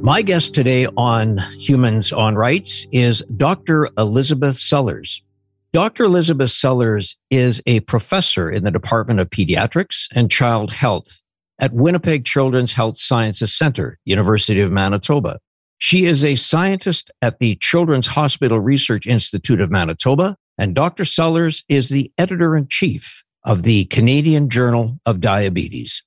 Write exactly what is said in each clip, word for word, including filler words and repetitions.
My guest today on Humans on Rights is Doctor Elizabeth Sellers. Doctor Elizabeth Sellers is a professor in the Department of Pediatrics and Child Health at Winnipeg Children's Health Sciences Center, University of Manitoba. She is a scientist at the Children's Hospital Research Institute of Manitoba, and Doctor Sellers is the editor-in-chief of the Canadian Journal of Diabetes.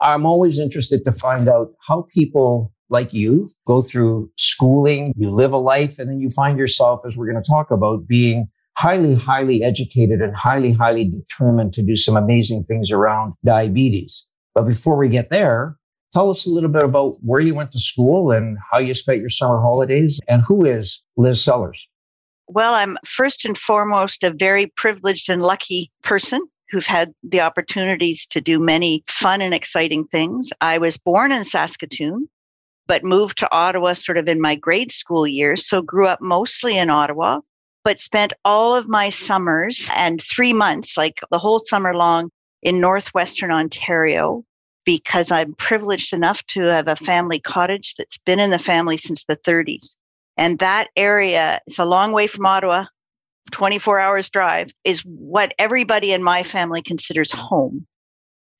I'm always interested to find out how people like you go through schooling, you live a life, and then you find yourself, as we're going to talk about, being highly, highly educated and highly, highly determined to do some amazing things around diabetes. But before we get there, tell us a little bit about where you went to school and how you spent your summer holidays, and who is Liz Sellers? Well, I'm first and foremost a very privileged and lucky person who've had the opportunities to do many fun and exciting things. I was born in Saskatoon, but moved to Ottawa sort of in my grade school years. So grew up mostly in Ottawa, but spent all of my summers and three months, like the whole summer long, in Northwestern Ontario, because I'm privileged enough to have a family cottage that's been in the family since the thirties. And that area, it's a long way from Ottawa, twenty-four hours drive, is what everybody in my family considers home.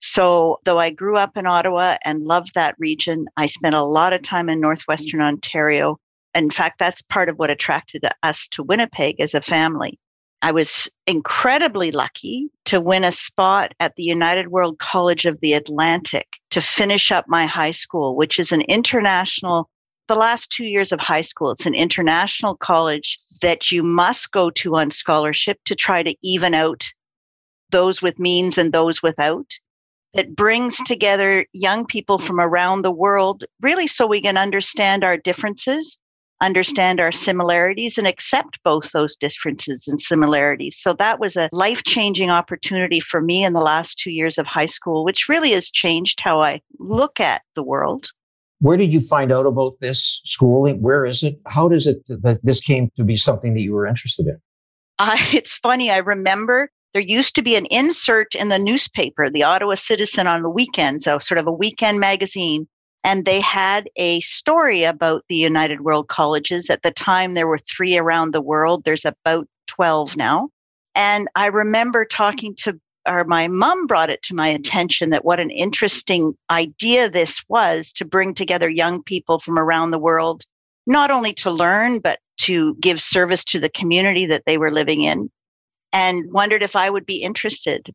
So though I grew up in Ottawa and loved that region, I spent a lot of time in Northwestern Ontario. In fact, that's part of what attracted us to Winnipeg as a family. I was incredibly lucky to win a spot at the United World College of the Atlantic to finish up my high school, which is an international, the last two years of high school, it's an international college that you must go to on scholarship to try to even out those with means and those without. That brings together young people from around the world, really so we can understand our differences, understand our similarities, and accept both those differences and similarities. So that was a life-changing opportunity for me in the last two years of high school, which really has changed how I look at the world. Where did you find out about this schooling? Where is it? How does it that this came to be something that you were interested in? I, it's funny, I remember there used to be an insert in the newspaper, the Ottawa Citizen, on the weekends, so sort of a weekend magazine, and they had a story about the United World Colleges. At the time, there were three around the world. There's about twelve now. And I remember talking to, or my mom brought it to my attention, that what an interesting idea this was to bring together young people from around the world, not only to learn, but to give service to the community that they were living in. And wondered if I would be interested.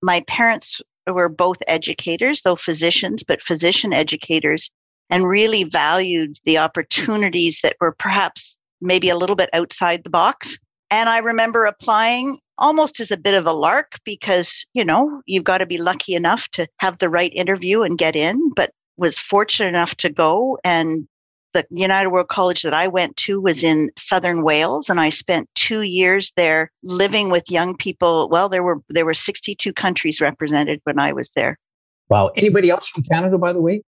My parents were both educators, though physicians, but physician educators, and really valued the opportunities that were perhaps maybe a little bit outside the box. And I remember applying almost as a bit of a lark because, you know, you've got to be lucky enough to have the right interview and get in, but was fortunate enough to go. And the United World College that I went to was in southern Wales, and I spent two years there living with young people. Well, there were there were sixty-two countries represented when I was there. Wow. Anybody else from Canada, by the way?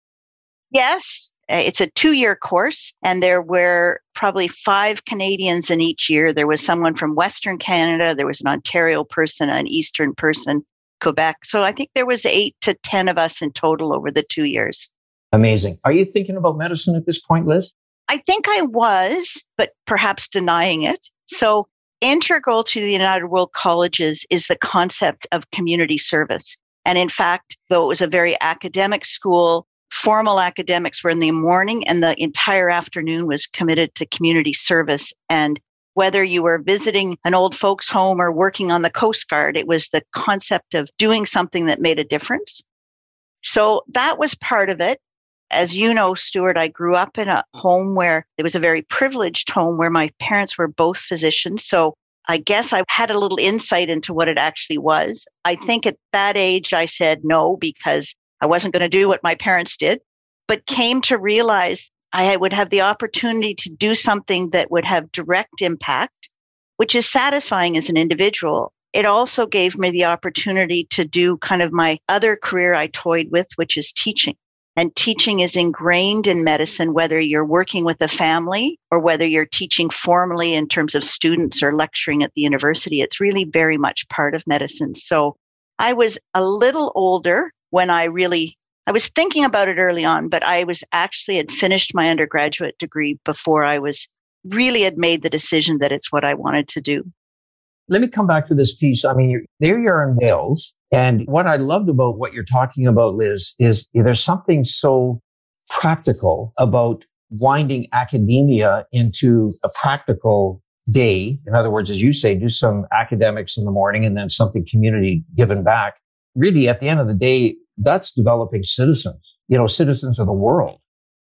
Yes. It's a two-year course, and there were probably five Canadians in each year. There was someone from Western Canada. There was an Ontario person, an Eastern person, Quebec. So I think there was eight to ten of us in total over the two years. Amazing. Are you thinking about medicine at this point, Liz? I think I was, but perhaps denying it. So integral to the United World Colleges is the concept of community service. And in fact, though it was a very academic school, formal academics were in the morning and the entire afternoon was committed to community service. And whether you were visiting an old folks' home or working on the Coast Guard, it was the concept of doing something that made a difference. So that was part of it. As you know, Stuart, I grew up in a home where it was a very privileged home where my parents were both physicians. So I guess I had a little insight into what it actually was. I think at that age, I said no, because I wasn't going to do what my parents did, but came to realize I would have the opportunity to do something that would have direct impact, which is satisfying as an individual. It also gave me the opportunity to do kind of my other career I toyed with, which is teaching. And teaching is ingrained in medicine, whether you're working with a family or whether you're teaching formally in terms of students or lecturing at the university. It's really very much part of medicine. So I was a little older when I really, I was thinking about it early on, but I was actually had finished my undergraduate degree before I was really had made the decision that it's what I wanted to do. Let me come back to this piece. I mean, you're, there you are in Wales. And what I loved about what you're talking about, Liz, is there's something so practical about winding academia into a practical day. In other words, as you say, do some academics in the morning and then something community given back. Really, at the end of the day, that's developing citizens, you know, citizens of the world.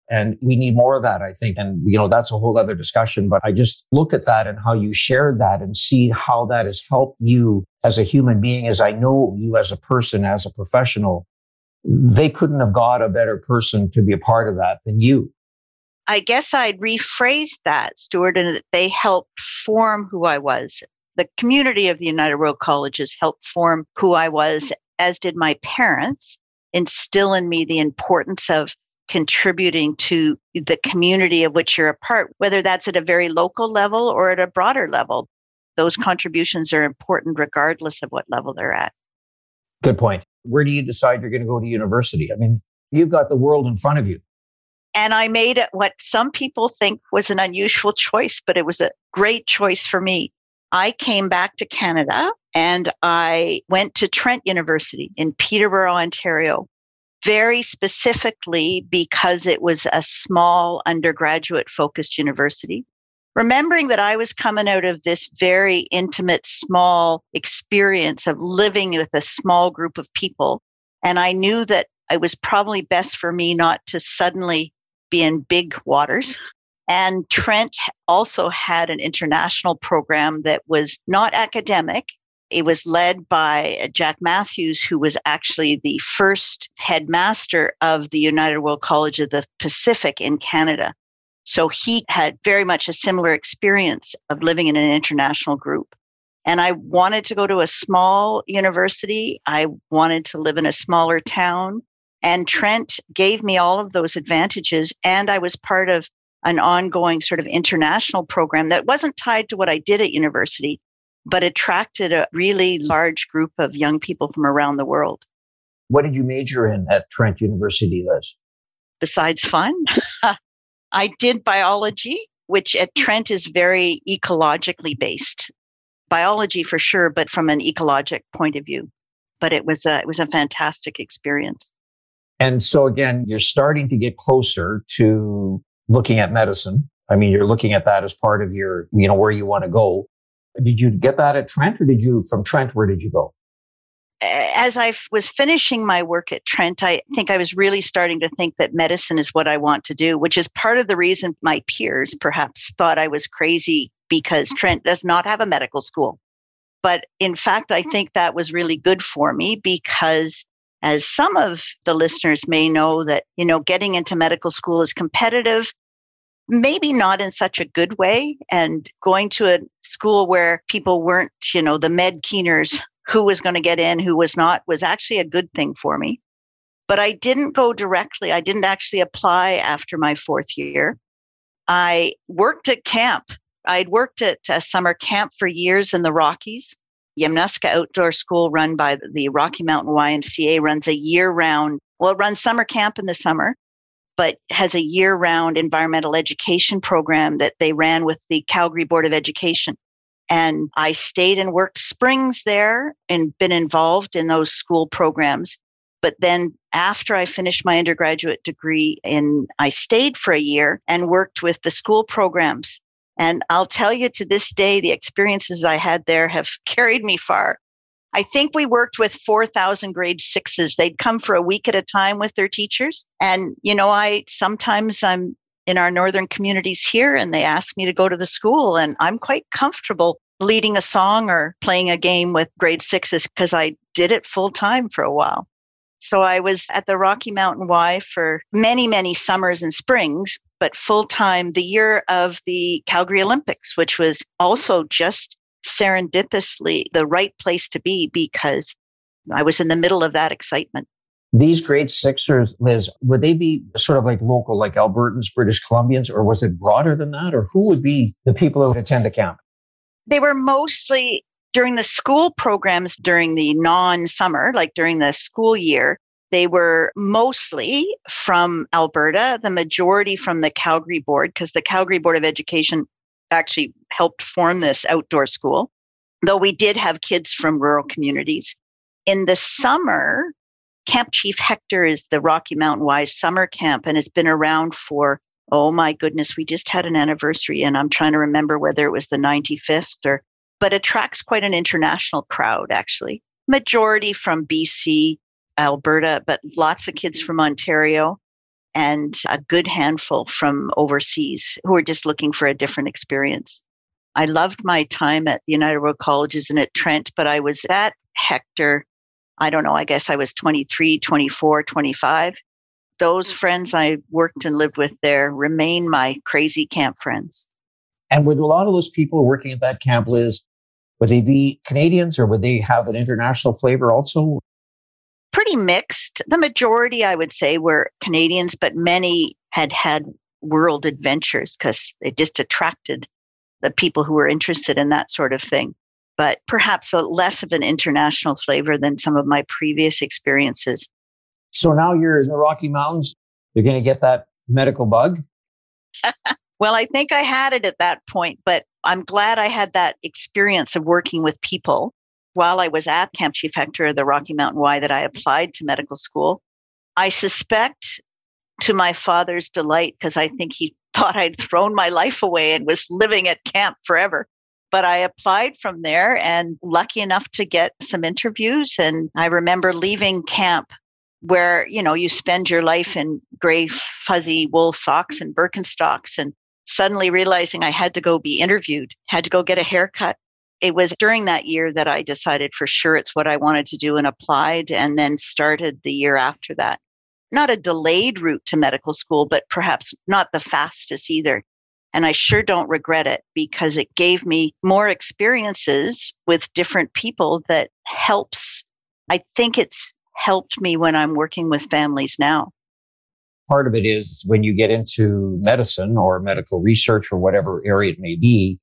And we need more of that, I think. And, you know, that's a whole other discussion. But I just look at that and how you shared that and see how that has helped you as a human being, as I know you as a person, as a professional. They couldn't have got a better person to be a part of that than you. I guess I'd rephrase that, Stuart, and that they helped form who I was. The community of the United World Colleges helped form who I was, as did my parents, instill in me the importance of contributing to the community of which you're a part, whether that's at a very local level or at a broader level. Those contributions are important regardless of what level they're at. Good point. Where do you decide you're going to go to university? I mean, you've got the world in front of you. And I made what some people think was an unusual choice, but it was a great choice for me. I came back to Canada and I went to Trent University in Peterborough, Ontario. Very specifically because it was a small undergraduate-focused university. Remembering that I was coming out of this very intimate, small experience of living with a small group of people, and I knew that it was probably best for me not to suddenly be in big waters. And Trent also had an international program that was not academic. It was led by Jack Matthews, who was actually the first headmaster of the United World College of the Pacific in Canada. So he had very much a similar experience of living in an international group. And I wanted to go to a small university. I wanted to live in a smaller town. And Trent gave me all of those advantages. And I was part of an ongoing sort of international program that wasn't tied to what I did at university, but attracted a really large group of young people from around the world. What did you major in at Trent University, Liz? Besides fun, I did biology, which at Trent is very ecologically based. Biology for sure, but from an ecologic point of view. But it was a, it was a fantastic experience. And so again, you're starting to get closer to looking at medicine. I mean, you're looking at that as part of your, you know, where you want to go. Did you get that at Trent or did you, from Trent, where did you go? As I was finishing my work at Trent, I think I was really starting to think that medicine is what I want to do, which is part of the reason my peers perhaps thought I was crazy because Trent does not have a medical school. But in fact, I think that was really good for me because as some of the listeners may know that, you know, getting into medical school is competitive. Maybe not in such a good way, and going to a school where people weren't, you know, the med keeners, who was going to get in, who was not, was actually a good thing for me. But I didn't go directly. I didn't actually apply after my fourth year. I worked at camp. I'd worked at a summer camp for years in the Rockies. Yamnuska Outdoor School, run by the Rocky Mountain Y M C A, runs a year-round, well, it runs summer camp in the summer, but has a year-round environmental education program that they ran with the Calgary Board of Education. And I stayed and worked springs there and been involved in those school programs. But then after I finished my undergraduate degree, in, I stayed for a year and worked with the school programs. And I'll tell you, to this day, the experiences I had there have carried me far. I think we worked with four thousand grade sixes. They'd come for a week at a time with their teachers. And, you know, I sometimes I'm in our northern communities here and they ask me to go to the school and I'm quite comfortable leading a song or playing a game with grade sixes because I did it full time for a while. So I was at the Rocky Mountain Y for many, many summers and springs, but full-time the year of the Calgary Olympics, which was also just serendipitously the right place to be because I was in the middle of that excitement. These grade sixers, Liz, would they be sort of like local, like Albertans, British Columbians, or was it broader than that? Or who would be the people who would attend the camp? They were mostly during the school programs during the non-summer, like during the school year. They were mostly from Alberta, the majority from the Calgary Board, because the Calgary Board of Education actually helped form this outdoor school, though we did have kids from rural communities. In the summer, Camp Chief Hector is the Rocky Mountain Y summer camp and has been around for, oh my goodness, we just had an anniversary and I'm trying to remember whether it was the ninety-fifth or, but attracts quite an international crowd actually. Majority from B C, Alberta, but lots of kids from Ontario and a good handful from overseas who are just looking for a different experience. I loved my time at the United World Colleges and at Trent, but I was at Hector, I don't know, I guess I was twenty-three, twenty-four, twenty-five. Those friends I worked and lived with there remain my crazy camp friends. And with a lot of those people working at that camp, Liz, would they be Canadians or would they have an international flavor also? Pretty mixed. The majority, I would say, were Canadians, but many had had world adventures because it just attracted the people who were interested in that sort of thing. But perhaps a less of an international flavor than some of my previous experiences. So now you're in the Rocky Mountains, you're going to get that medical bug? Well, I think I had it at that point, but I'm glad I had that experience of working with people. While I was at Camp Chief Hector, the Rocky Mountain Y, that I applied to medical school. I suspect, to my father's delight, because I think he thought I'd thrown my life away and was living at camp forever. But I applied from there and lucky enough to get some interviews. And I remember leaving camp where, you know, you spend your life in gray, fuzzy wool socks and Birkenstocks and suddenly realizing I had to go be interviewed, had to go get a haircut. It was during that year that I decided for sure it's what I wanted to do and applied and then started the year after that. Not a delayed route to medical school, but perhaps not the fastest either. And I sure don't regret it because it gave me more experiences with different people that helps. I think it's helped me when I'm working with families now. Part of it is when you get into medicine or medical research or whatever area it may be,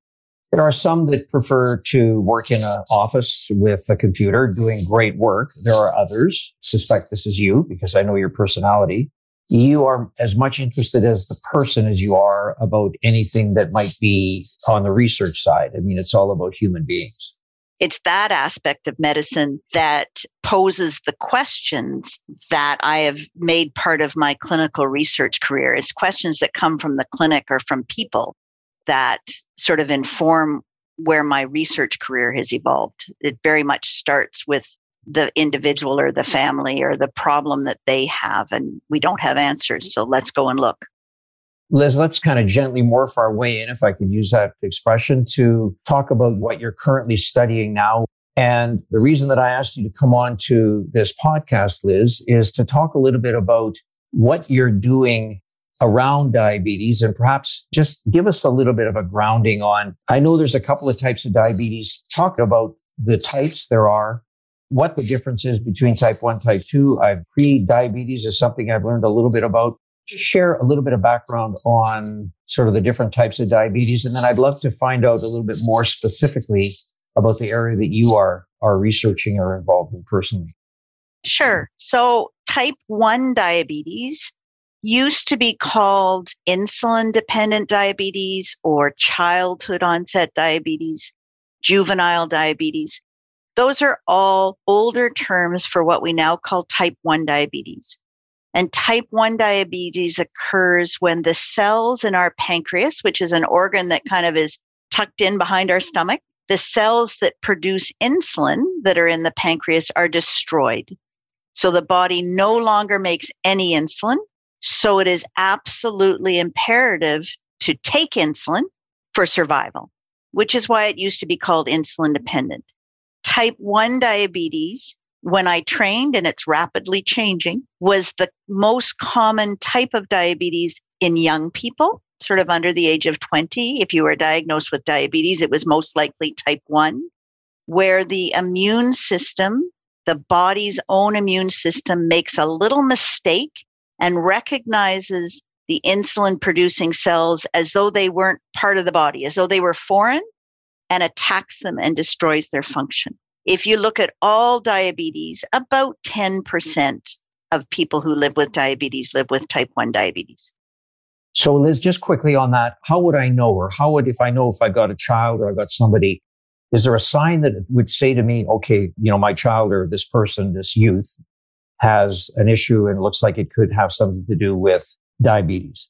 there are some that prefer to work in an office with a computer doing great work. There are others, suspect this is you because I know your personality. You are as much interested as the person as you are about anything that might be on the research side. I mean, it's all about human beings. It's that aspect of medicine that poses the questions that I have made part of my clinical research career. It's questions that come from the clinic or from people that sort of inform where my research career has evolved. It very much starts with the individual or the family or the problem that they have. And we don't have answers. So let's go and look. Liz, let's kind of gently morph our way in, if I could use that expression, to talk about what you're currently studying now. And the reason that I asked you to come on to this podcast, Liz, is to talk a little bit about what you're doing around diabetes and perhaps just give us a little bit of a grounding on, I know there's a couple of types of diabetes. Talk about the types there are. What the difference is between type one, type two. I've pre-diabetes is something I've learned a little bit about. Share a little bit of background on sort of the different types of diabetes. And then I'd love to find out a little bit more specifically about the area that you are, are researching or involved in personally. Sure. So type one diabetes used to be called insulin-dependent diabetes or childhood onset diabetes, juvenile diabetes. Those are all older terms for what we now call type one diabetes. And type one diabetes occurs when the cells in our pancreas, which is an organ that kind of is tucked in behind our stomach, the cells that produce insulin that are in the pancreas are destroyed. So the body no longer makes any insulin. So it is absolutely imperative to take insulin for survival, which is why it used to be called insulin dependent. Type one diabetes, when I trained, and it's rapidly changing, was the most common type of diabetes in young people, sort of under the age of twenty. If you were diagnosed with diabetes, it was most likely type one, where the immune system, the body's own immune system, makes a little mistake and recognizes the insulin-producing cells as though they weren't part of the body, as though they were foreign, and attacks them and destroys their function. If you look at all diabetes, about ten percent of people who live with diabetes live with type one diabetes. So Liz, just quickly on that, how would I know, or how would, if I know if I got a child or I got somebody, is there a sign that would say to me, okay, you know, my child or this person, this youth has an issue and it looks like it could have something to do with diabetes?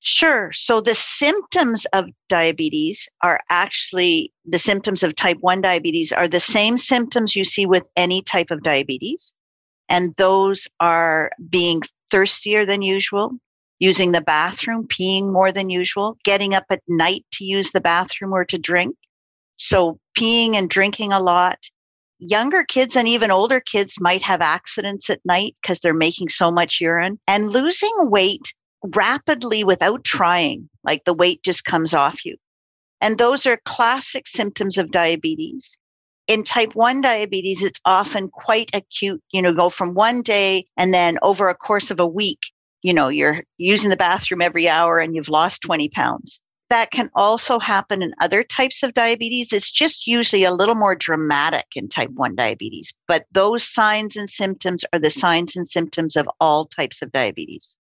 Sure. So the symptoms of diabetes are actually, the symptoms of type one diabetes are the same symptoms you see with any type of diabetes. And those are being thirstier than usual, using the bathroom, peeing more than usual, getting up at night to use the bathroom or to drink. So peeing and drinking a lot. Younger kids and even older kids might have accidents at night because they're making so much urine, and losing weight rapidly without trying, like the weight just comes off you. And those are classic symptoms of diabetes. In type one diabetes, it's often quite acute, you know, go from one day and then over a course of a week, you know, you're using the bathroom every hour and you've lost twenty pounds. That can also happen in other types of diabetes. It's just usually a little more dramatic in type one diabetes, but those signs and symptoms are the signs and symptoms of all types of diabetes.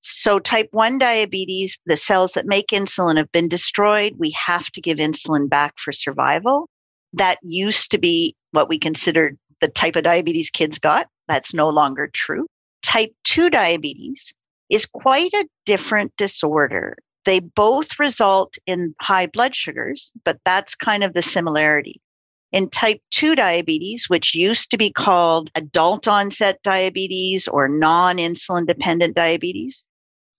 So type one diabetes, the cells that make insulin have been destroyed. We have to give insulin back for survival. That used to be what we considered the type of diabetes kids got. That's no longer true. Type two diabetes is quite a different disorder. They both result in high blood sugars, but that's kind of the similarity. In type two diabetes, which used to be called adult onset diabetes or non-insulin dependent diabetes,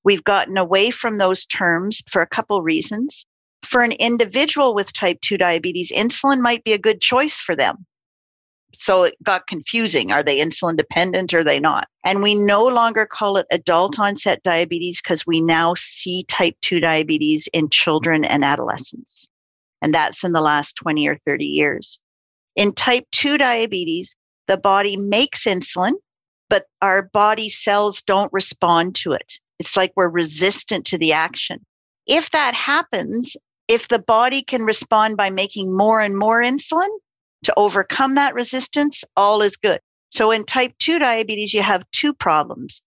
we've gotten away from those terms for a couple reasons. For an individual with type two diabetes, insulin might be a good choice for them. So it got confusing. Are they insulin dependent or are they not? And we no longer call it adult onset diabetes because we now see type two diabetes in children and adolescents. And that's in the last twenty or thirty years. In type two diabetes, the body makes insulin, but our body cells don't respond to it. It's like we're resistant to the action. If that happens, if the body can respond by making more and more insulin to overcome that resistance, all is good. So in type two diabetes, you have two problems.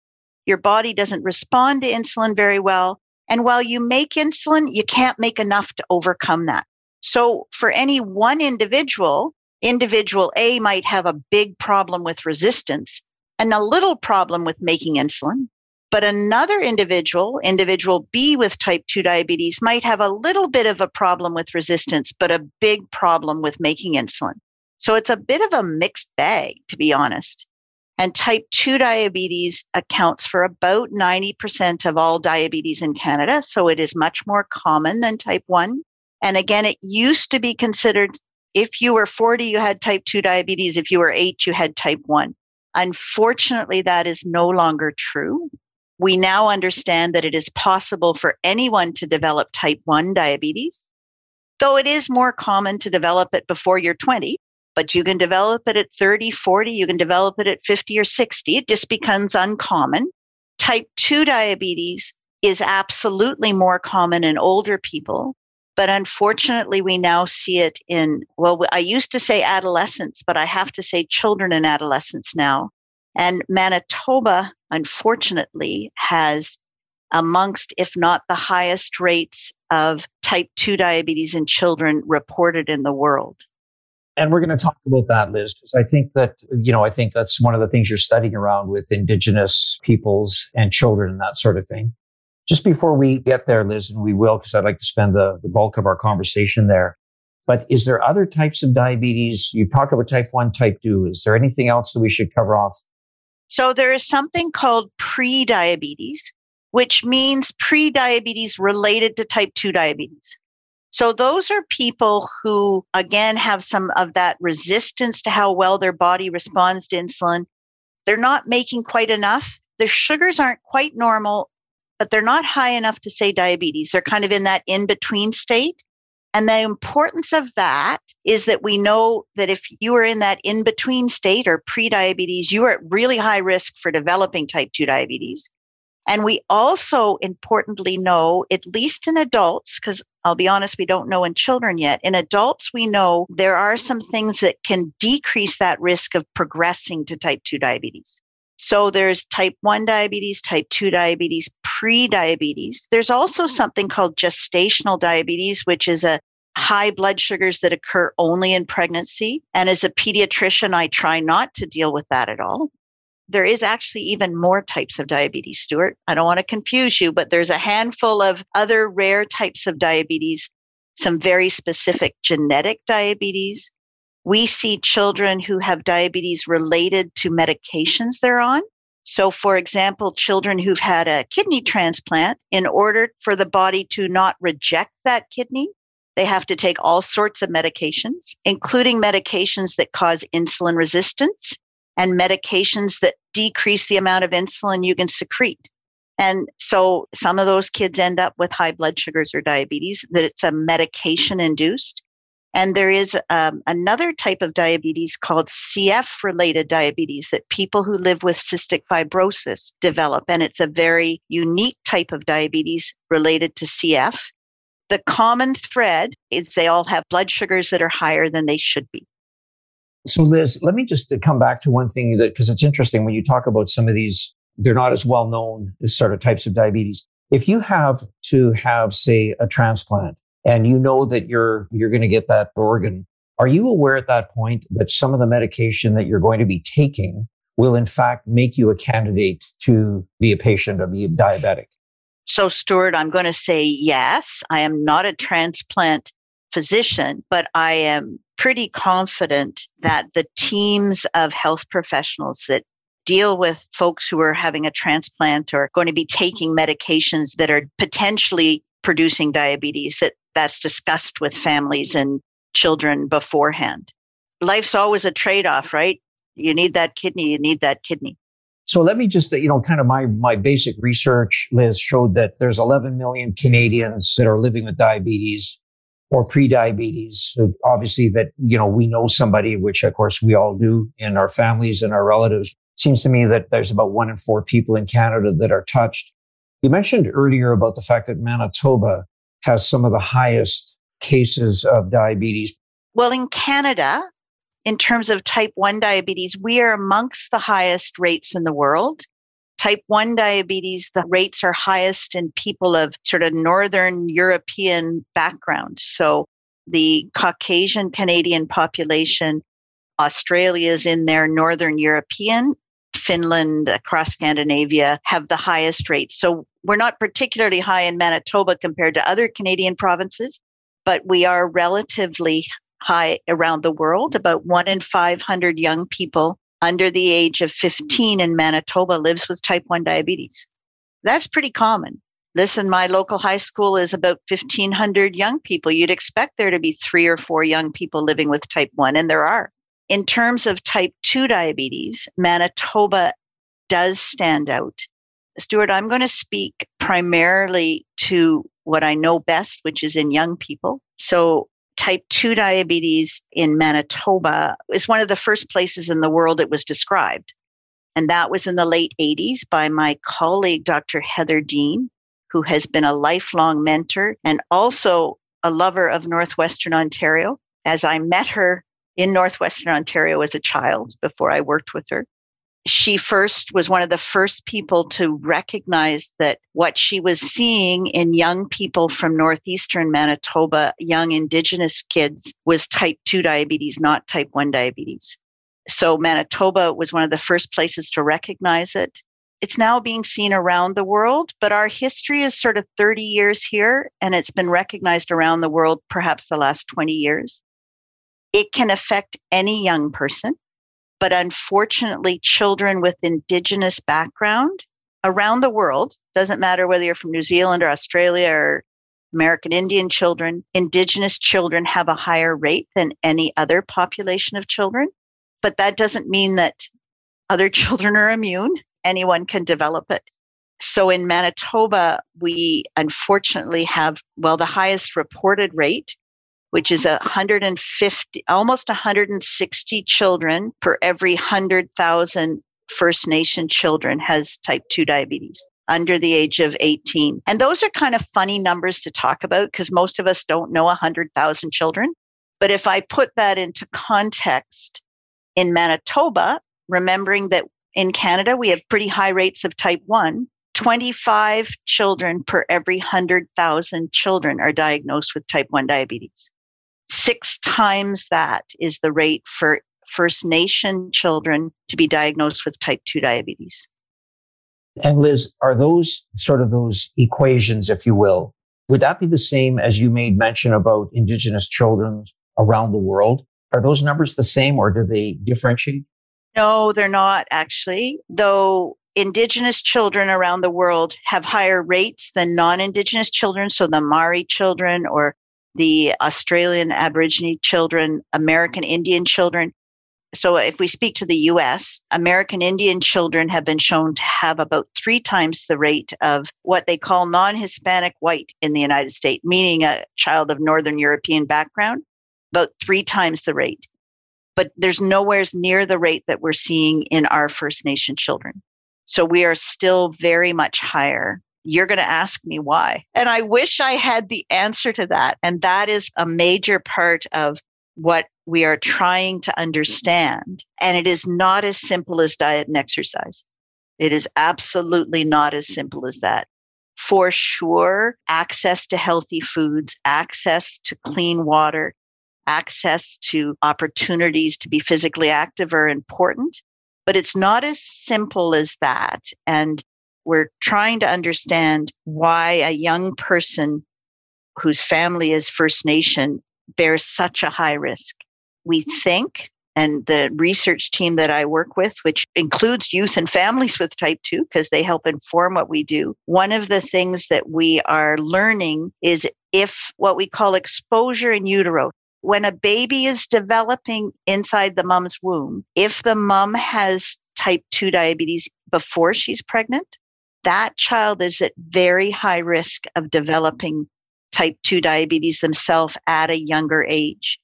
Your body doesn't respond to insulin very well. And while you make insulin, you can't make enough to overcome that. So for any one individual, individual A might have a big problem with resistance and a little problem with making insulin. But another individual, individual B with type two diabetes, might have a little bit of a problem with resistance, but a big problem with making insulin. So it's a bit of a mixed bag, to be honest. And type two diabetes accounts for about ninety percent of all diabetes in Canada. So it is much more common than type one. And again, it used to be considered if you were forty, you had type two diabetes. If you were eight, you had type one. Unfortunately, that is no longer true. We now understand that it is possible for anyone to develop type one diabetes, though it is more common to develop it before you're twenty, but you can develop it at thirty, forty, you can develop it at fifty or sixty. It just becomes uncommon. Type two diabetes is absolutely more common in older people. But unfortunately, we now see it in, well, I used to say adolescents, but I have to say children and adolescents now. And Manitoba, unfortunately, has amongst, if not the highest rates of type two diabetes in children reported in the world. And we're going to talk about that, Liz, because I think that, you know, I think that's one of the things you're studying around with Indigenous peoples and children and that sort of thing. Just before we get there, Liz, and we will, because I'd like to spend the, the bulk of our conversation there. But is there other types of diabetes? You talk about type one, type two. Is there anything else that we should cover off? So there is something called pre-diabetes, which means pre-diabetes related to type two diabetes. So those are people who, again, have some of that resistance to how well their body responds to insulin. They're not making quite enough. Their sugars aren't quite normal. but they're not high enough to say diabetes. They're kind of in that in-between state. And the importance of that is that we know that if you are in that in-between state or pre-diabetes, you are at really high risk for developing type two diabetes. And we also importantly know, at least in adults, because I'll be honest, we don't know in children yet. In adults, we know there are some things that can decrease that risk of progressing to type two diabetes. So there's type one diabetes, type two diabetes, pre-diabetes. There's also something called gestational diabetes, which is a high blood sugars that occur only in pregnancy. And as a pediatrician, I try not to deal with that at all. There is actually even more types of diabetes, Stuart. I don't want to confuse you, but there's a handful of other rare types of diabetes, some very specific genetic diabetes. We see children who have diabetes related to medications they're on. So, for example, children who've had a kidney transplant, in order for the body to not reject that kidney, they have to take all sorts of medications, including medications that cause insulin resistance and medications that decrease the amount of insulin you can secrete. And so some of those kids end up with high blood sugars or diabetes, that it's a medication induced. And there is um, another type of diabetes called C F-related diabetes that people who live with cystic fibrosis develop. And it's a very unique type of diabetes related to C F. The common thread is they all have blood sugars that are higher than they should be. So Liz, let me just come back to one thing, that because it's interesting when you talk about some of these, they're not as well known as sort of types of diabetes. If you have to have, say, a transplant, and you know that you're you're going to get that organ, are you aware at that point that some of the medication that you're going to be taking will in fact make you a candidate to be a patient or be a diabetic? So Stuart, I'm going to say yes. I am not a transplant physician, but I am pretty confident that the teams of health professionals that deal with folks who are having a transplant or going to be taking medications that are potentially producing diabetes, that that's discussed with families and children beforehand. Life's always a trade-off, right? You need that kidney, you need that kidney. So let me just, you know, kind of my, my basic research, Liz, showed that there's eleven million Canadians that are living with diabetes or pre-diabetes. So obviously that, you know, we know somebody, which of course we all do in our families and our relatives. Seems to me that there's about one in four people in Canada that are touched. You mentioned earlier about the fact that Manitoba has some of the highest cases of diabetes. Well, in Canada, in terms of type one diabetes, we are amongst the highest rates in the world. Type one diabetes, the rates are highest in people of sort of Northern European background. So the Caucasian Canadian population, Australia's in there, Northern European, Finland, across Scandinavia have the highest rates. So we're not particularly high in Manitoba compared to other Canadian provinces, but we are relatively high around the world. About one in five hundred young people under the age of fifteen in Manitoba lives with type one diabetes. That's pretty common. Listen, my local high school is about fifteen hundred young people. You'd expect there to be three or four young people living with type one, and there are. In terms of type two diabetes, Manitoba does stand out. Stuart, I'm going to speak primarily to what I know best, which is in young people. So type two diabetes in Manitoba is one of the first places in the world it was described. And that was in the late eighties by my colleague, Doctor Heather Dean, who has been a lifelong mentor and also a lover of Northwestern Ontario. As I met her in Northwestern Ontario as a child, before I worked with her, she first was one of the first people to recognize that what she was seeing in young people from Northeastern Manitoba, young Indigenous kids, was type two diabetes, not type one diabetes. So Manitoba was one of the first places to recognize it. It's now being seen around the world, but our history is sort of thirty years here, and it's been recognized around the world perhaps the last twenty years. It can affect any young person, but unfortunately, children with Indigenous background around the world, doesn't matter whether you're from New Zealand or Australia or American Indian children, Indigenous children have a higher rate than any other population of children. But that doesn't mean that other children are immune. Anyone can develop it. So in Manitoba, we unfortunately have, well, the highest reported rate, which is one hundred fifty, almost one hundred sixty children per every one hundred thousand First Nation children has type two diabetes under the age of eighteen. And those are kind of funny numbers to talk about because most of us don't know one hundred thousand children. But if I put that into context in Manitoba, remembering that in Canada, we have pretty high rates of type one, twenty-five children per every one hundred thousand children are diagnosed with type one diabetes. Six times that is the rate for First Nation children to be diagnosed with type two diabetes. And Liz, are those sort of those equations, if you will, would that be the same as you made mention about Indigenous children around the world? Are those numbers the same or do they differentiate? No, they're not actually, though Indigenous children around the world have higher rates than non-Indigenous children. So the Maori children or the Australian Aborigine children, American Indian children. So if we speak to the U S, American Indian children have been shown to have about three times the rate of what they call non-Hispanic white in the United States, meaning a child of Northern European background, about three times the rate. But there's nowhere near the rate that we're seeing in our First Nation children. So we are still very much higher. You're going to ask me why. And I wish I had the answer to that. And that is a major part of what we are trying to understand. And it is not as simple as diet and exercise. It is absolutely not as simple as that. For sure, access to healthy foods, access to clean water, access to opportunities to be physically active are important, but it's not as simple as that. And we're trying to understand why a young person whose family is First Nation bears such a high risk. We think, and the research team that I work with, which includes youth and families with type two, because they help inform what we do, one of the things that we are learning is if what we call exposure in utero, when a baby is developing inside the mom's womb, if the mom has type two diabetes before she's pregnant, that child is at very high risk of developing type two diabetes themselves at a younger age.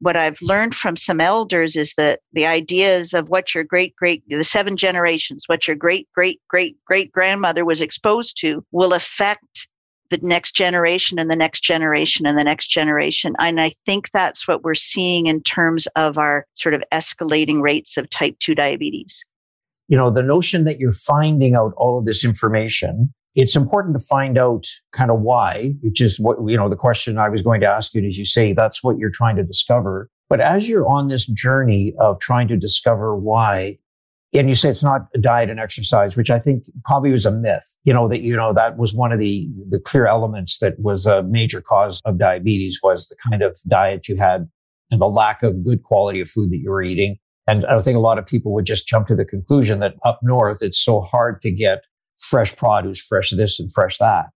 What I've learned from some elders is that the ideas of what your great, great, the seven generations, what your great, great, great, great grandmother was exposed to will affect the next generation and the next generation and the next generation. And I think that's what we're seeing in terms of our sort of escalating rates of type two diabetes. You know, the notion that you're finding out all of this information, it's important to find out kind of why, which is what, you know, the question I was going to ask you, as you say, that's what you're trying to discover. But as you're on this journey of trying to discover why, and you say it's not diet and exercise, which I think probably was a myth, you know, that, you know, that was one of the, the clear elements that was a major cause of diabetes was the kind of diet you had and the lack of good quality of food that you were eating. And I think a lot of people would just jump to the conclusion that up north, it's so hard to get fresh produce, fresh this and fresh that.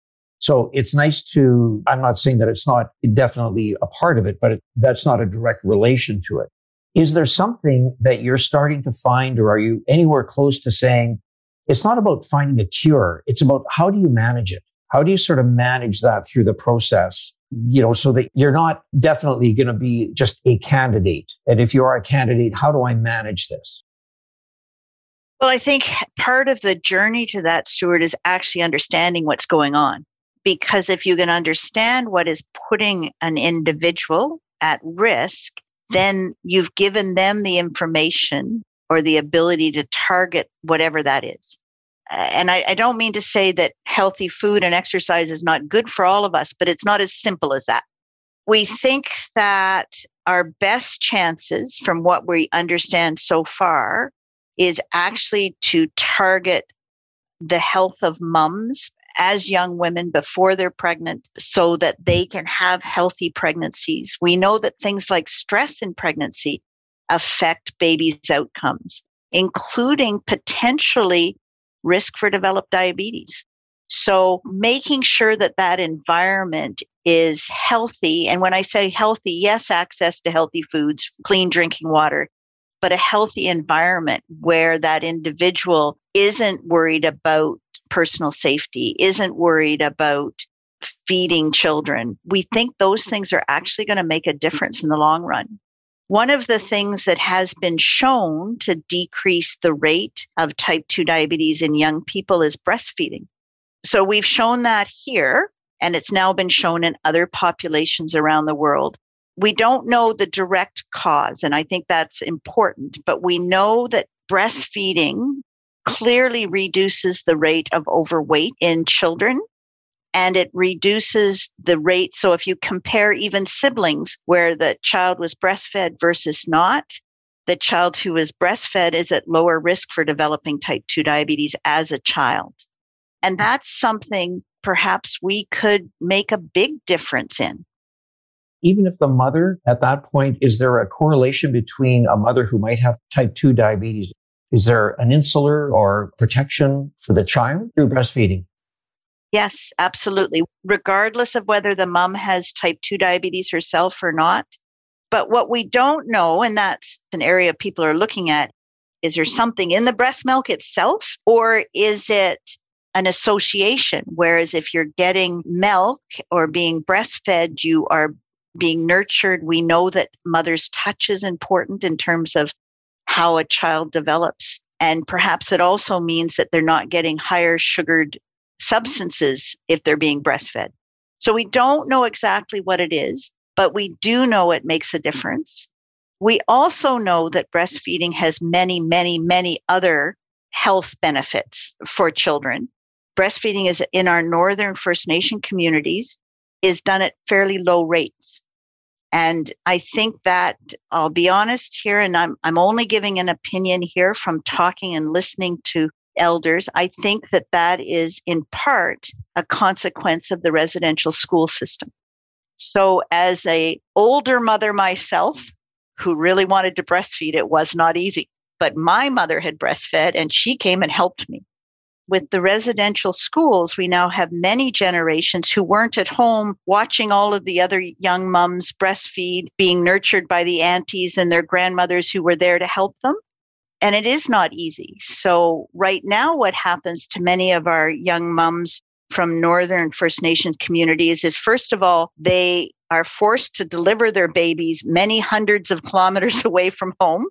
So it's nice to, I'm not saying that it's not definitely a part of it, but it, that's not a direct relation to it. Is there something that you're starting to find, or are you anywhere close to saying, it's not about finding a cure, it's about how do you manage it? How do you sort of manage that through the process, you know, so that you're not definitely going to be just a candidate? And if you are a candidate, how do I manage this? Well, I think part of the journey to that, Stuart, is actually understanding what's going on. Because if you can understand what is putting an individual at risk, then you've given them the information or the ability to target whatever that is. And I, I don't mean to say that healthy food and exercise is not good for all of us, but it's not as simple as that. We think that our best chances, from what we understand so far, is actually to target the health of moms as young women before they're pregnant so that they can have healthy pregnancies. We know that things like stress in pregnancy affect babies' outcomes, including potentially risk for developed diabetes. So making sure that that environment is healthy. And when I say healthy, yes, access to healthy foods, clean drinking water, but a healthy environment where that individual isn't worried about personal safety, isn't worried about feeding children. We think those things are actually going to make a difference in the long run. One of the things that has been shown to decrease the rate of type two diabetes in young people is breastfeeding. So we've shown that here, and it's now been shown in other populations around the world. We don't know the direct cause, and I think that's important, but we know that breastfeeding clearly reduces the rate of overweight in children. And it reduces the rate. So if you compare even siblings where the child was breastfed versus not, the child who was breastfed is at lower risk for developing type two diabetes as a child. And that's something perhaps we could make a big difference in. Even if the mother at that point, is there a correlation between a mother who might have type two diabetes? Is there an insular or protection for the child through breastfeeding? Yes, absolutely. Regardless of whether the mom has type two diabetes herself or not. But what we don't know, and that's an area people are looking at, is there something in the breast milk itself, or is it an association? Whereas if you're getting milk or being breastfed, you are being nurtured. We know that mother's touch is important in terms of how a child develops. And perhaps it also means that they're not getting higher sugared substances if they're being breastfed. So we don't know exactly what it is, but we do know it makes a difference. We also know that breastfeeding has many, many, many other health benefits for children. Breastfeeding is in our northern First Nation communities is done at fairly low rates. And I think that, I'll be honest here, and I'm I'm only giving an opinion here from talking and listening to elders, I think that that is in part a consequence of the residential school system. So as a older mother myself, who really wanted to breastfeed, it was not easy. But my mother had breastfed and she came and helped me. With the residential schools, we now have many generations who weren't at home watching all of the other young mums breastfeed, being nurtured by the aunties and their grandmothers who were there to help them. And it is not easy. So right now, what happens to many of our young mums from northern First Nation communities is, first of all, they are forced to deliver their babies many hundreds of kilometers away from home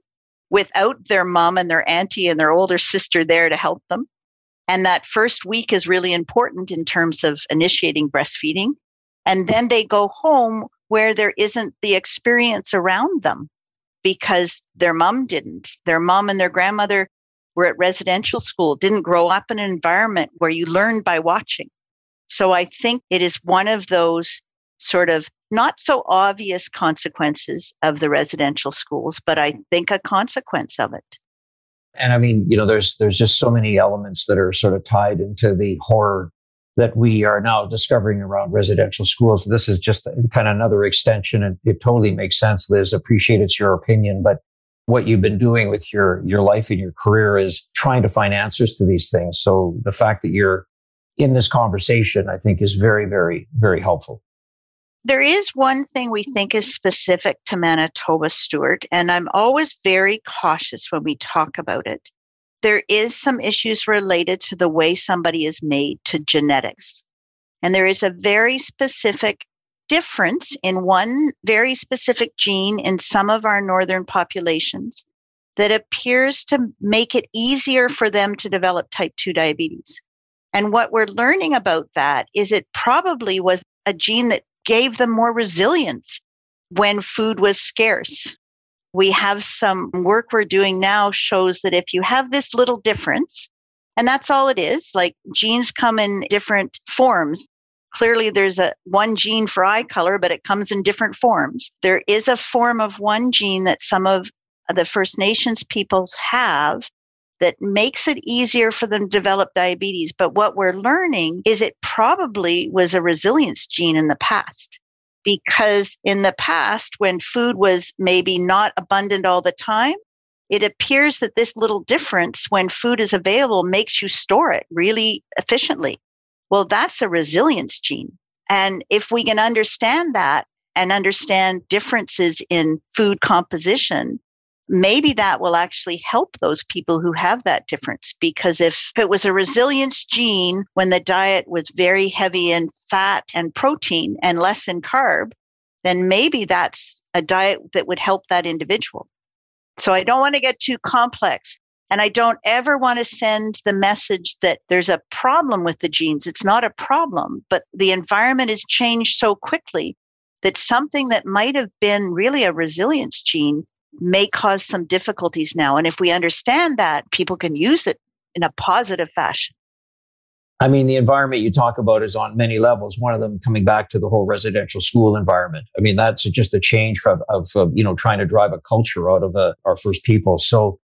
without their mom and their auntie and their older sister there to help them. And that first week is really important in terms of initiating breastfeeding. And then they go home where there isn't the experience around them, because their mom didn't. Their mom and their grandmother were at residential school, didn't grow up in an environment where you learn by watching. So I think it is one of those sort of not so obvious consequences of the residential schools, but I think a consequence of it. And I mean, you know, there's there's just so many elements that are sort of tied into the horror that we are now discovering around residential schools. This is just kind of another extension, and it totally makes sense, Liz. Appreciate it's your opinion, but what you've been doing with your, your life and your career is trying to find answers to these things. So the fact that you're in this conversation, I think, is very, very, very helpful. There is one thing we think is specific to Manitoba, Stuart, and I'm always very cautious when we talk about it. There is some issues related to the way somebody is made, to genetics. And there is a very specific difference in one very specific gene in some of our northern populations that appears to make it easier for them to develop type two diabetes. And what we're learning about that is it probably was a gene that gave them more resilience when food was scarce. We have some work we're doing now shows that if you have this little difference, and that's all it is, like genes come in different forms. Clearly, there's a one gene for eye color, but it comes in different forms. There is a form of one gene that some of the First Nations peoples have that makes it easier for them to develop diabetes. But what we're learning is it probably was a resilience gene in the past. Because in the past, when food was maybe not abundant all the time, it appears that this little difference when food is available makes you store it really efficiently. Well, that's a resilience gene. And if we can understand that and understand differences in food composition, maybe that will actually help those people who have that difference. Because if it was a resilience gene when the diet was very heavy in fat and protein and less in carb, then maybe that's a diet that would help that individual. So I don't want to get too complex. And I don't ever want to send the message that there's a problem with the genes. It's not a problem, but the environment has changed so quickly that something that might have been really a resilience gene may cause some difficulties now. And if we understand that, people can use it in a positive fashion. I mean, the environment you talk about is on many levels. One of them coming back to the whole residential school environment. I mean, that's just a change from, of, of you know, trying to drive a culture out of a, our First People. So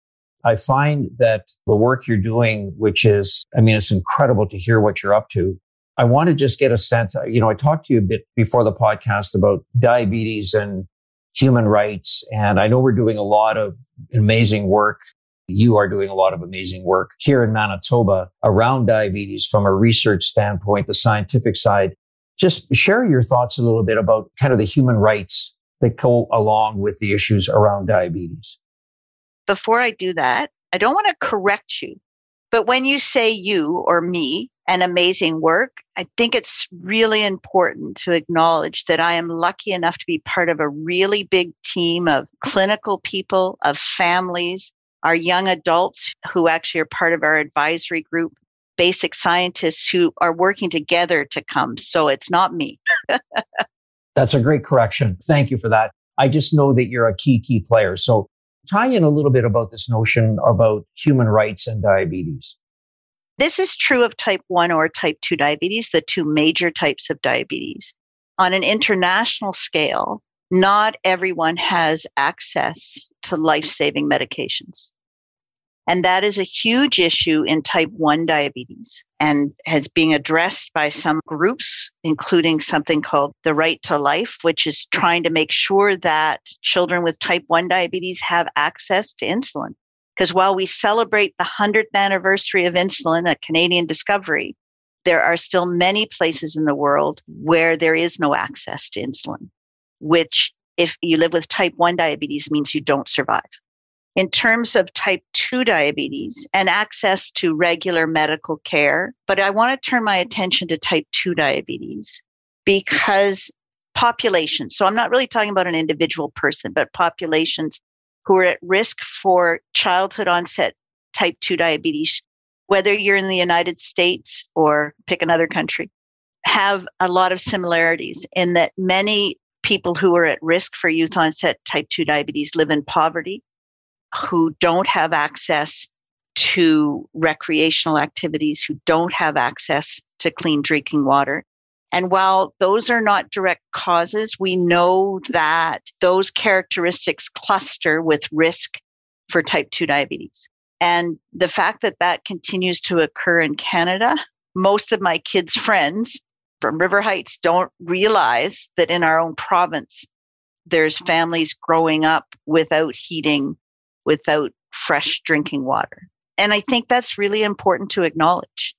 I find that the work you're doing, which is, I mean, it's incredible to hear what you're up to. I want to just get a sense, you know, I talked to you a bit before the podcast about diabetes and human rights. And I know we're doing a lot of amazing work. You are doing a lot of amazing work here in Manitoba around diabetes from a research standpoint, the scientific side. Just share your thoughts a little bit about kind of the human rights that go along with the issues around diabetes. Before I do that, I don't want to correct you, but when you say you or me and amazing work, I think it's really important to acknowledge that I am lucky enough to be part of a really big team of clinical people, of families, our young adults who actually are part of our advisory group, basic scientists who are working together to come. So it's not me. That's a great correction. Thank you for that. I just know that you're a key, key player. So tie in a little bit about this notion about human rights and diabetes. This is true of type one or type two diabetes, the two major types of diabetes. On an international scale, not everyone has access to life-saving medications. And that is a huge issue in type one diabetes and has been addressed by some groups, including something called the Right to Life, which is trying to make sure that children with type one diabetes have access to insulin. Because while we celebrate the one hundredth anniversary of insulin, a Canadian discovery, there are still many places in the world where there is no access to insulin, which if you live with type one diabetes means you don't survive. In terms of type two diabetes and access to regular medical care, but I want to turn my attention to type two diabetes because populations, so I'm not really talking about an individual person, but populations who are at risk for childhood onset type two diabetes, whether you're in the United States or pick another country, have a lot of similarities in that many people who are at risk for youth onset type two diabetes live in poverty, who don't have access to recreational activities, who don't have access to clean drinking water. And while those are not direct causes, we know that those characteristics cluster with risk for type two diabetes. And the fact that that continues to occur in Canada, most of my kids' friends from River Heights don't realize that in our own province, there's families growing up without heating, without fresh drinking water. And I think that's really important to acknowledge.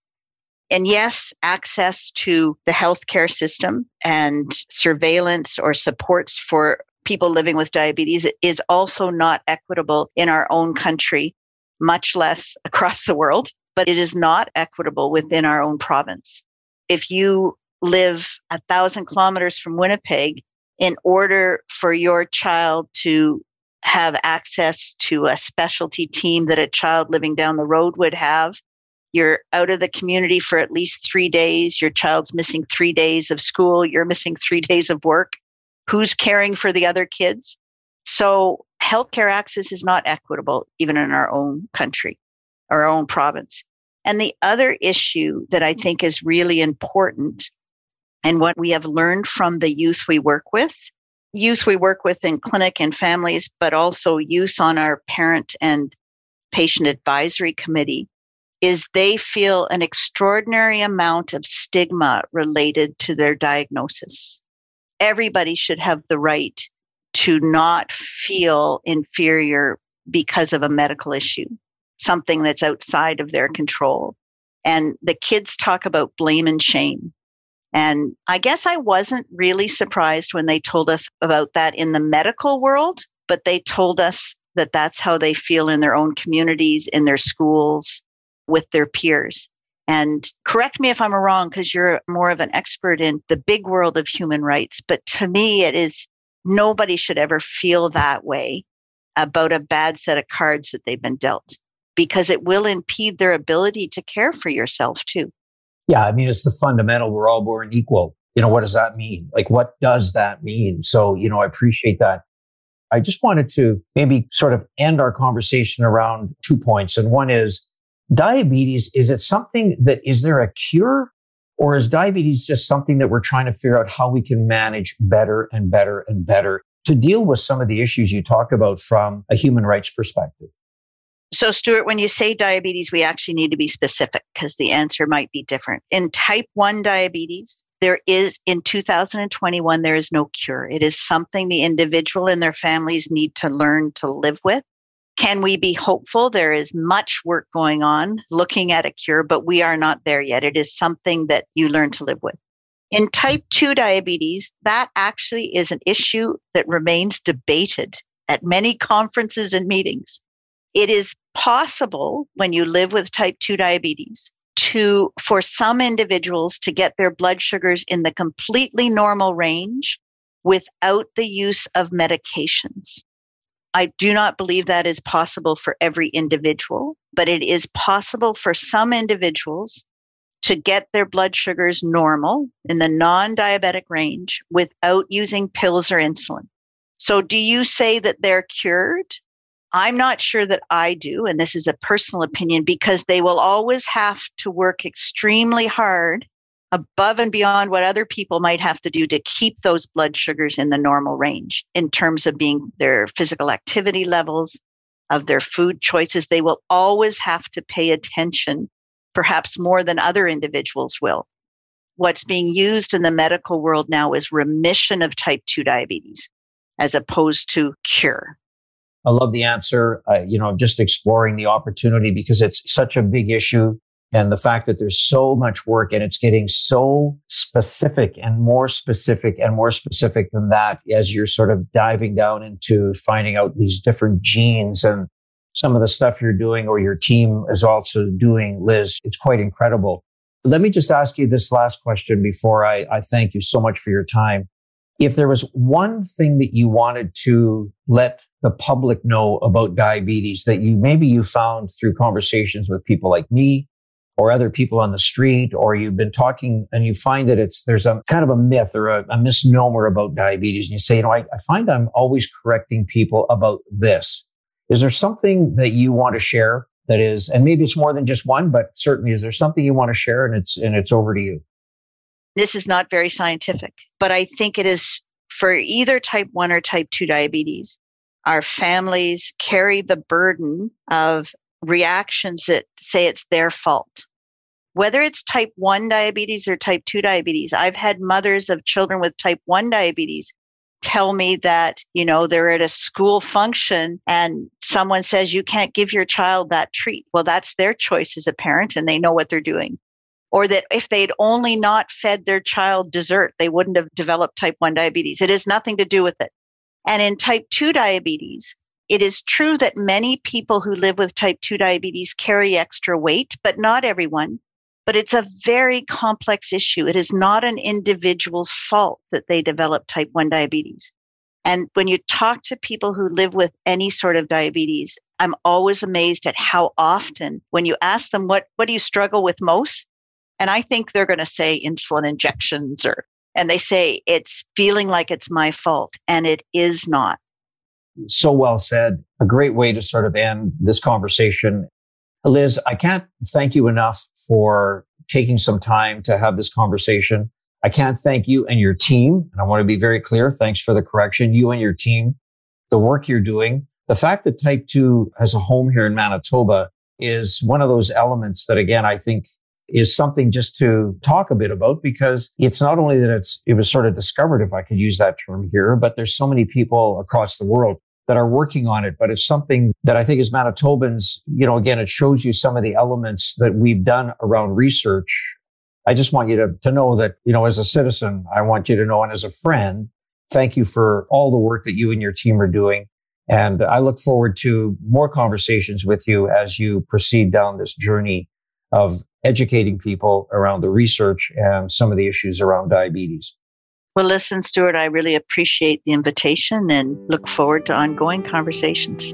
And yes, access to the healthcare system and surveillance or supports for people living with diabetes is also not equitable in our own country, much less across the world, but it is not equitable within our own province. If you live a thousand kilometers from Winnipeg, in order for your child to have access to a specialty team that a child living down the road would have, you're out of the community for at least three days. Your child's missing three days of school. You're missing three days of work. Who's caring for the other kids? So healthcare access is not equitable, even in our own country, our own province. And the other issue that I think is really important and what we have learned from the youth we work with, youth we work with in clinic and families, but also youth on our parent and patient advisory committee, is they feel an extraordinary amount of stigma related to their diagnosis. Everybody should have the right to not feel inferior because of a medical issue, something that's outside of their control. And the kids talk about blame and shame. And I guess I wasn't really surprised when they told us about that in the medical world, but they told us that that's how they feel in their own communities, in their schools, with their peers. And correct me if I'm wrong, because you're more of an expert in the big world of human rights. But to me, it is nobody should ever feel that way about a bad set of cards that they've been dealt, because it will impede their ability to care for yourself too. Yeah, I mean, it's the fundamental, we're all born equal. You know, what does that mean? Like, what does that mean? So, you know, I appreciate that. I just wanted to maybe sort of end our conversation around two points. And one is, diabetes, is it something that, is there a cure? Or is diabetes just something that we're trying to figure out how we can manage better and better and better to deal with some of the issues you talked about from a human rights perspective? So, Stuart, when you say diabetes, we actually need to be specific because the answer might be different. In type one diabetes, there is, in two thousand twenty-one, there is no cure. It is something the individual and their families need to learn to live with. Can we be hopeful? There is much work going on looking at a cure, but we are not there yet. It is something that you learn to live with. In type two diabetes, that actually is an issue that remains debated at many conferences and meetings. It is possible when you live with type two diabetes to, for some individuals, to get their blood sugars in the completely normal range without the use of medications. I do not believe that is possible for every individual, but it is possible for some individuals to get their blood sugars normal in the non-diabetic range without using pills or insulin. So do you say that they're cured? I'm not sure that I do, and this is a personal opinion, because they will always have to work extremely hard above and beyond what other people might have to do to keep those blood sugars in the normal range in terms of being their physical activity levels, of their food choices. They will always have to pay attention, perhaps more than other individuals will. What's being used in the medical world now is remission of type two diabetes as opposed to cure. I love the answer. Uh, you know, I'm just exploring the opportunity because it's such a big issue. And the fact that there's so much work and it's getting so specific and more specific and more specific than that as you're sort of diving down into finding out these different genes and some of the stuff you're doing or your team is also doing, Liz, it's quite incredible. But let me just ask you this last question before I, I thank you so much for your time. If there was one thing that you wanted to let the public know about diabetes that you maybe you found through conversations with people like me, or other people on the street, or you've been talking and you find that it's there's a kind of a myth or a, a misnomer about diabetes. And you say, you know, I, I find I'm always correcting people about this. Is there something that you want to share that is, and maybe it's more than just one, but certainly is there something you want to share and it's and it's over to you? This is not very scientific, but I think it is for either type one or type two diabetes. Our families carry the burden of reactions that say it's their fault. Whether it's type one diabetes or type two diabetes, I've had mothers of children with type one diabetes tell me that, you know, they're at a school function and someone says, you can't give your child that treat. Well, that's their choice as a parent and they know what they're doing. Or that if they'd only not fed their child dessert, they wouldn't have developed type one diabetes. It has nothing to do with it. And in type two diabetes, it is true that many people who live with type two diabetes carry extra weight, but not everyone. But it's a very complex issue. It is not an individual's fault that they develop type one diabetes. And when you talk to people who live with any sort of diabetes, I'm always amazed at how often when you ask them, what, what do you struggle with most? And I think they're going to say insulin injections or, and they say, it's feeling like it's my fault. And it is not. So well said. A great way to sort of end this conversation. Liz, I can't thank you enough for taking some time to have this conversation. I can't thank you and your team. And I want to be very clear. Thanks for the correction. You and your team, the work you're doing. The fact that type two has a home here in Manitoba is one of those elements that, again, I think is something just to talk a bit about, because it's not only that it's it was sort of discovered, if I could use that term here, but there's so many people across the world that are working on it. But it's something that I think as Manitobans, you know, again, it shows you some of the elements that we've done around research. I just want you to, to know that, you know, as a citizen, I want you to know, and as a friend, thank you for all the work that you and your team are doing. And I look forward to more conversations with you as you proceed down this journey of educating people around the research and some of the issues around diabetes. Well, listen, Stuart, I really appreciate the invitation and look forward to ongoing conversations.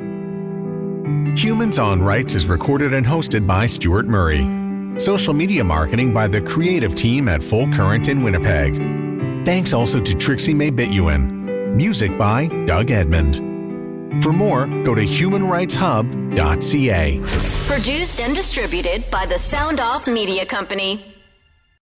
Humans on Rights is recorded and hosted by Stuart Murray. Social media marketing by the creative team at Full Current in Winnipeg. Thanks also to Trixie Mae Bituen. Music by Doug Edmund. For more, go to human rights hub dot c a. Produced and distributed by the Sound Off Media Company.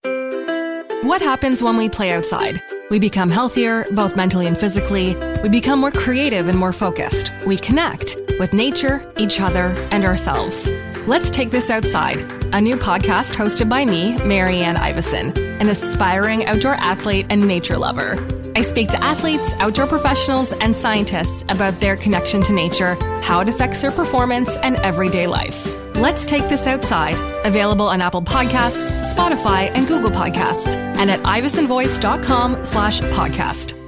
What happens when we play outside? We become healthier, both mentally and physically. We become more creative and more focused. We connect with nature, each other, and ourselves. Let's Take This Outside, a new podcast hosted by me, Mary Ann Iveson, an aspiring outdoor athlete and nature lover. I speak to athletes, outdoor professionals, and scientists about their connection to nature, how it affects their performance, and everyday life. Let's Take This Outside, available on Apple Podcasts, Spotify, and Google Podcasts, and at iveson voice dot com slash podcast.